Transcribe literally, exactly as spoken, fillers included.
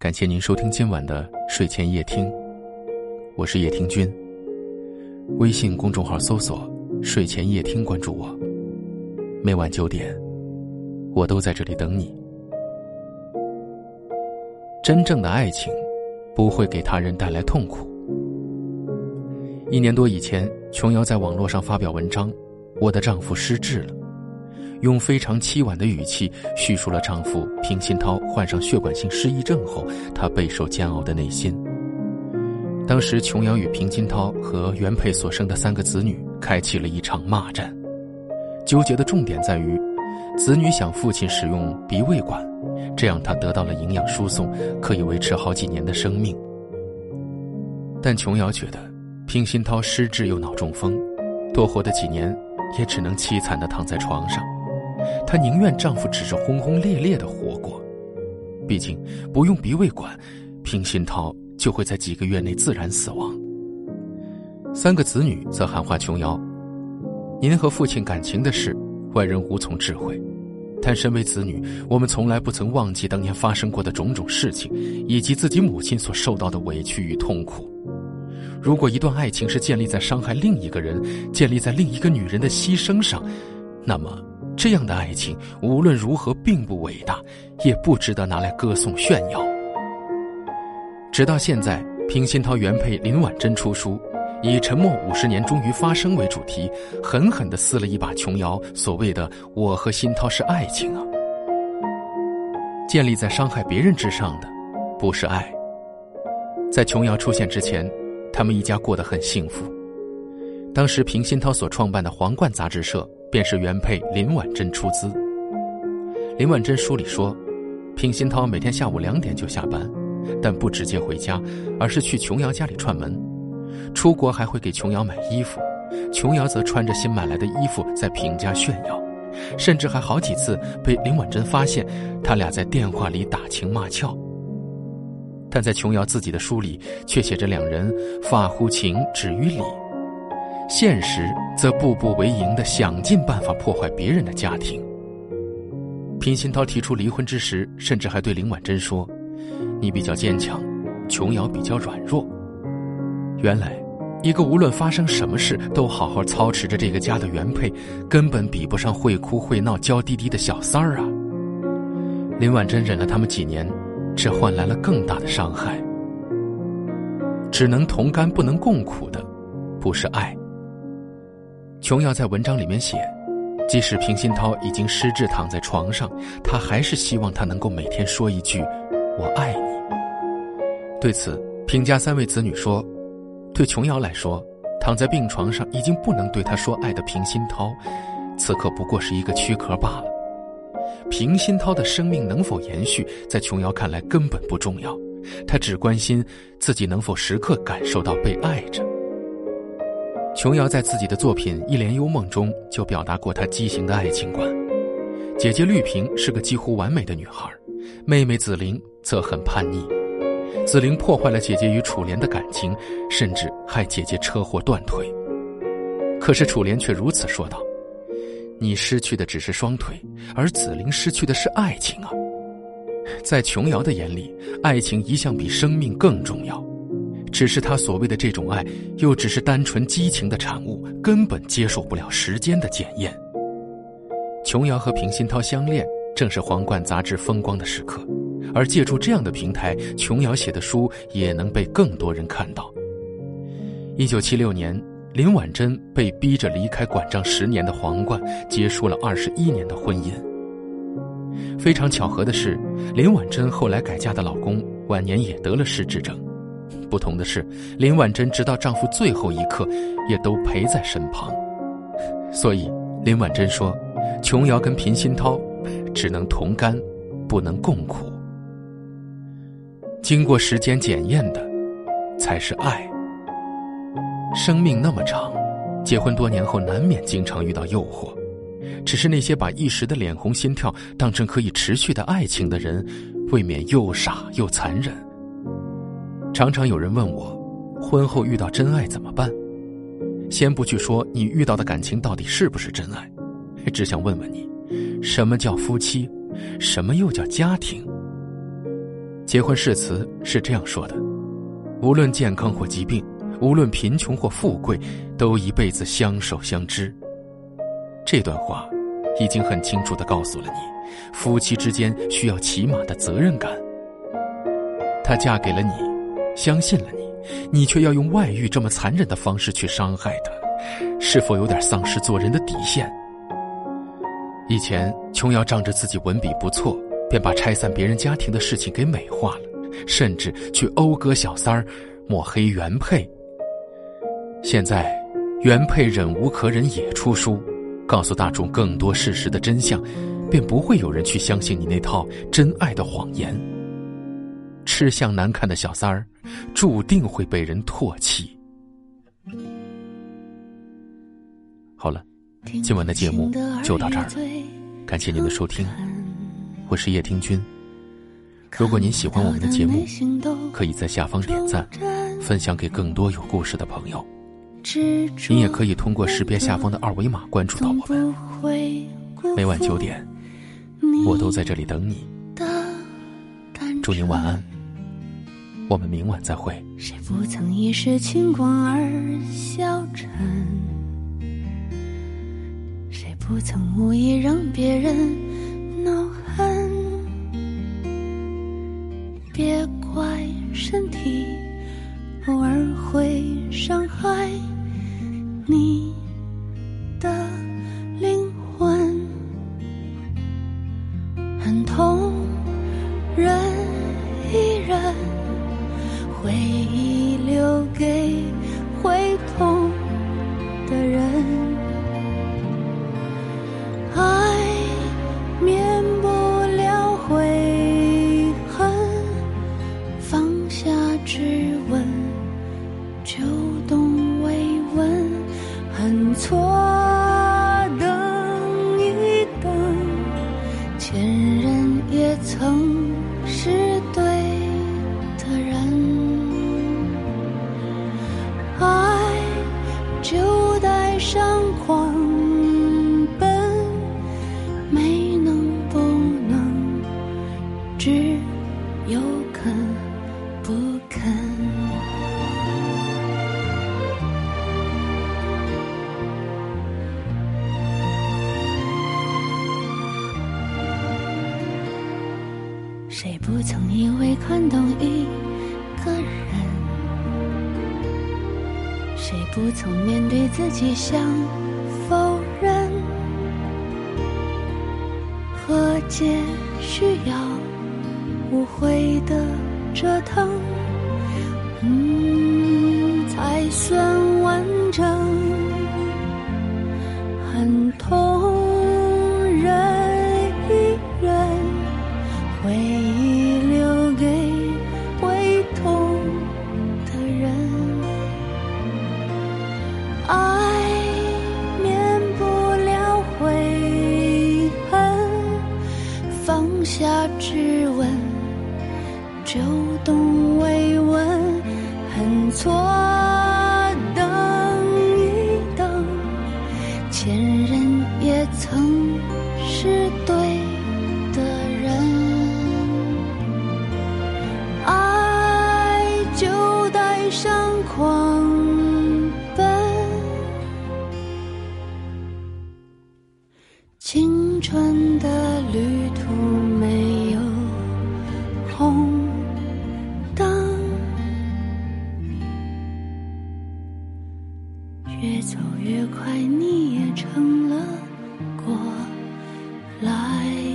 感谢您收听今晚的睡前夜听，我是叶听君。微信公众号搜索睡前夜听，关注我，每晚九点我都在这里等你。真正的爱情不会给他人带来痛苦。一年多以前，琼瑶在网络上发表文章《我的丈夫失智了》，用非常凄婉的语气叙述了丈夫平鑫涛患上血管性失忆症后她备受煎熬的内心。当时琼瑶与平鑫涛和原配所生的三个子女开启了一场骂战，纠结的重点在于子女想父亲使用鼻胃管，这样他得到了营养输送，可以维持好几年的生命。但琼瑶觉得平鑫涛失智又脑中风，多活的几年也只能凄惨地躺在床上，她宁愿丈夫只是轰轰烈烈地活过，毕竟不用鼻胃管，平鑫涛就会在几个月内自然死亡。三个子女则喊话琼瑶：“您和父亲感情的事，外人无从知会，但身为子女，我们从来不曾忘记当年发生过的种种事情，以及自己母亲所受到的委屈与痛苦。如果一段爱情是建立在伤害另一个人，建立在另一个女人的牺牲上，那么这样的爱情无论如何并不伟大，也不值得拿来歌颂炫耀。”直到现在，平鑫涛原配林婉珍出书，以沉默五十年终于发生为主题，狠狠地撕了一把琼瑶所谓的我和鑫涛是爱情啊。建立在伤害别人之上的不是爱。在琼瑶出现之前，他们一家过得很幸福。当时平鑫涛所创办的皇冠杂志社便是原配林婉珍出资。林婉珍书里说，平鑫涛每天下午两点就下班，但不直接回家，而是去琼瑶家里串门，出国还会给琼瑶买衣服，琼瑶则穿着新买来的衣服在平家炫耀，甚至还好几次被林婉珍发现他俩在电话里打情骂俏。但在琼瑶自己的书里却写着两人发乎情止于理，现实则步步为营地想尽办法破坏别人的家庭。平鑫涛提出离婚之时，甚至还对林婉珍说：“你比较坚强，琼瑶比较软弱。”原来一个无论发生什么事都好好操持着这个家的原配，根本比不上会哭会闹娇滴滴的小三儿啊。林婉珍忍了他们几年，这换来了更大的伤害。只能同甘不能共苦的不是爱。琼瑶在文章里面写，即使平鑫涛已经失智躺在床上，她还是希望他能够每天说一句我爱你。对此，平家三位子女说，对琼瑶来说，躺在病床上已经不能对她说爱的平鑫涛，此刻不过是一个躯壳罢了。平鑫涛的生命能否延续，在琼瑶看来根本不重要，她只关心自己能否时刻感受到被爱着。琼瑶在自己的作品《一帘幽梦》中就表达过她畸形的爱情观。姐姐绿萍是个几乎完美的女孩，妹妹紫菱则很叛逆。紫菱破坏了姐姐与楚莲的感情，甚至害姐姐车祸断腿。可是楚莲却如此说道：“你失去的只是双腿，而紫菱失去的是爱情啊。”在琼瑶的眼里，爱情一向比生命更重要，只是她所谓的这种爱又只是单纯激情的产物，根本接受不了时间的检验。琼瑶和平鑫涛相恋正是皇冠杂志风光的时刻，而借助这样的平台，琼瑶写的书也能被更多人看到。一九七六年，林婉珍被逼着离开管账十年的皇冠，结束了二十一年的婚姻。非常巧合的是，林婉珍后来改嫁的老公晚年也得了失智症。不同的是，林婉珍直到丈夫最后一刻也都陪在身旁。所以林婉珍说，琼瑶跟平鑫涛只能同甘不能共苦。经过时间检验的才是爱。生命那么长，结婚多年后难免经常遇到诱惑，只是那些把一时的脸红心跳当成可以持续的爱情的人，未免又傻又残忍。常常有人问我，婚后遇到真爱怎么办？先不去说你遇到的感情到底是不是真爱，只想问问你，什么叫夫妻？什么又叫家庭？结婚誓词是这样说的：无论健康或疾病，无论贫穷或富贵，都一辈子相守相知。这段话已经很清楚地告诉了你，夫妻之间需要起码的责任感。她嫁给了你，相信了你，你却要用外遇这么残忍的方式去伤害她，是否有点丧失做人的底线？以前琼瑶仗着自己文笔不错，便把拆散别人家庭的事情给美化了，甚至去讴歌小三儿，抹黑原配。现在原配忍无可忍也出书，告诉大众更多事实的真相，便不会有人去相信你那套真爱的谎言。吃相难看的小三儿注定会被人唾弃。好了，今晚的节目就到这儿，感谢您的收听，我是叶听君。如果您喜欢我们的节目，可以在下方点赞，分享给更多有故事的朋友。您也可以通过识别下方的二维码关注到我们。每晚九点，我都在这里等你。祝您晚安，我们明晚再会。谁不曾一时轻狂而消沉？谁不曾无意让别人恼恨？别怪身体偶尔会伤害你的灵魂，很痛，人一人，回忆留给会痛的人。爱免不了悔恨，放下质问，就懂慰问，很错。曾是对的人，爱就带上狂奔，没能不能，只有肯不肯。谁不曾以为看懂一个人？谁不曾面对自己想否认？和解需要无悔的折腾，嗯，才算完整。很痛。下质问，就懂慰问，很错。等一等，前人也曾是对的人，爱就带上狂奔，青春的旅途。越走越快，你也成了过来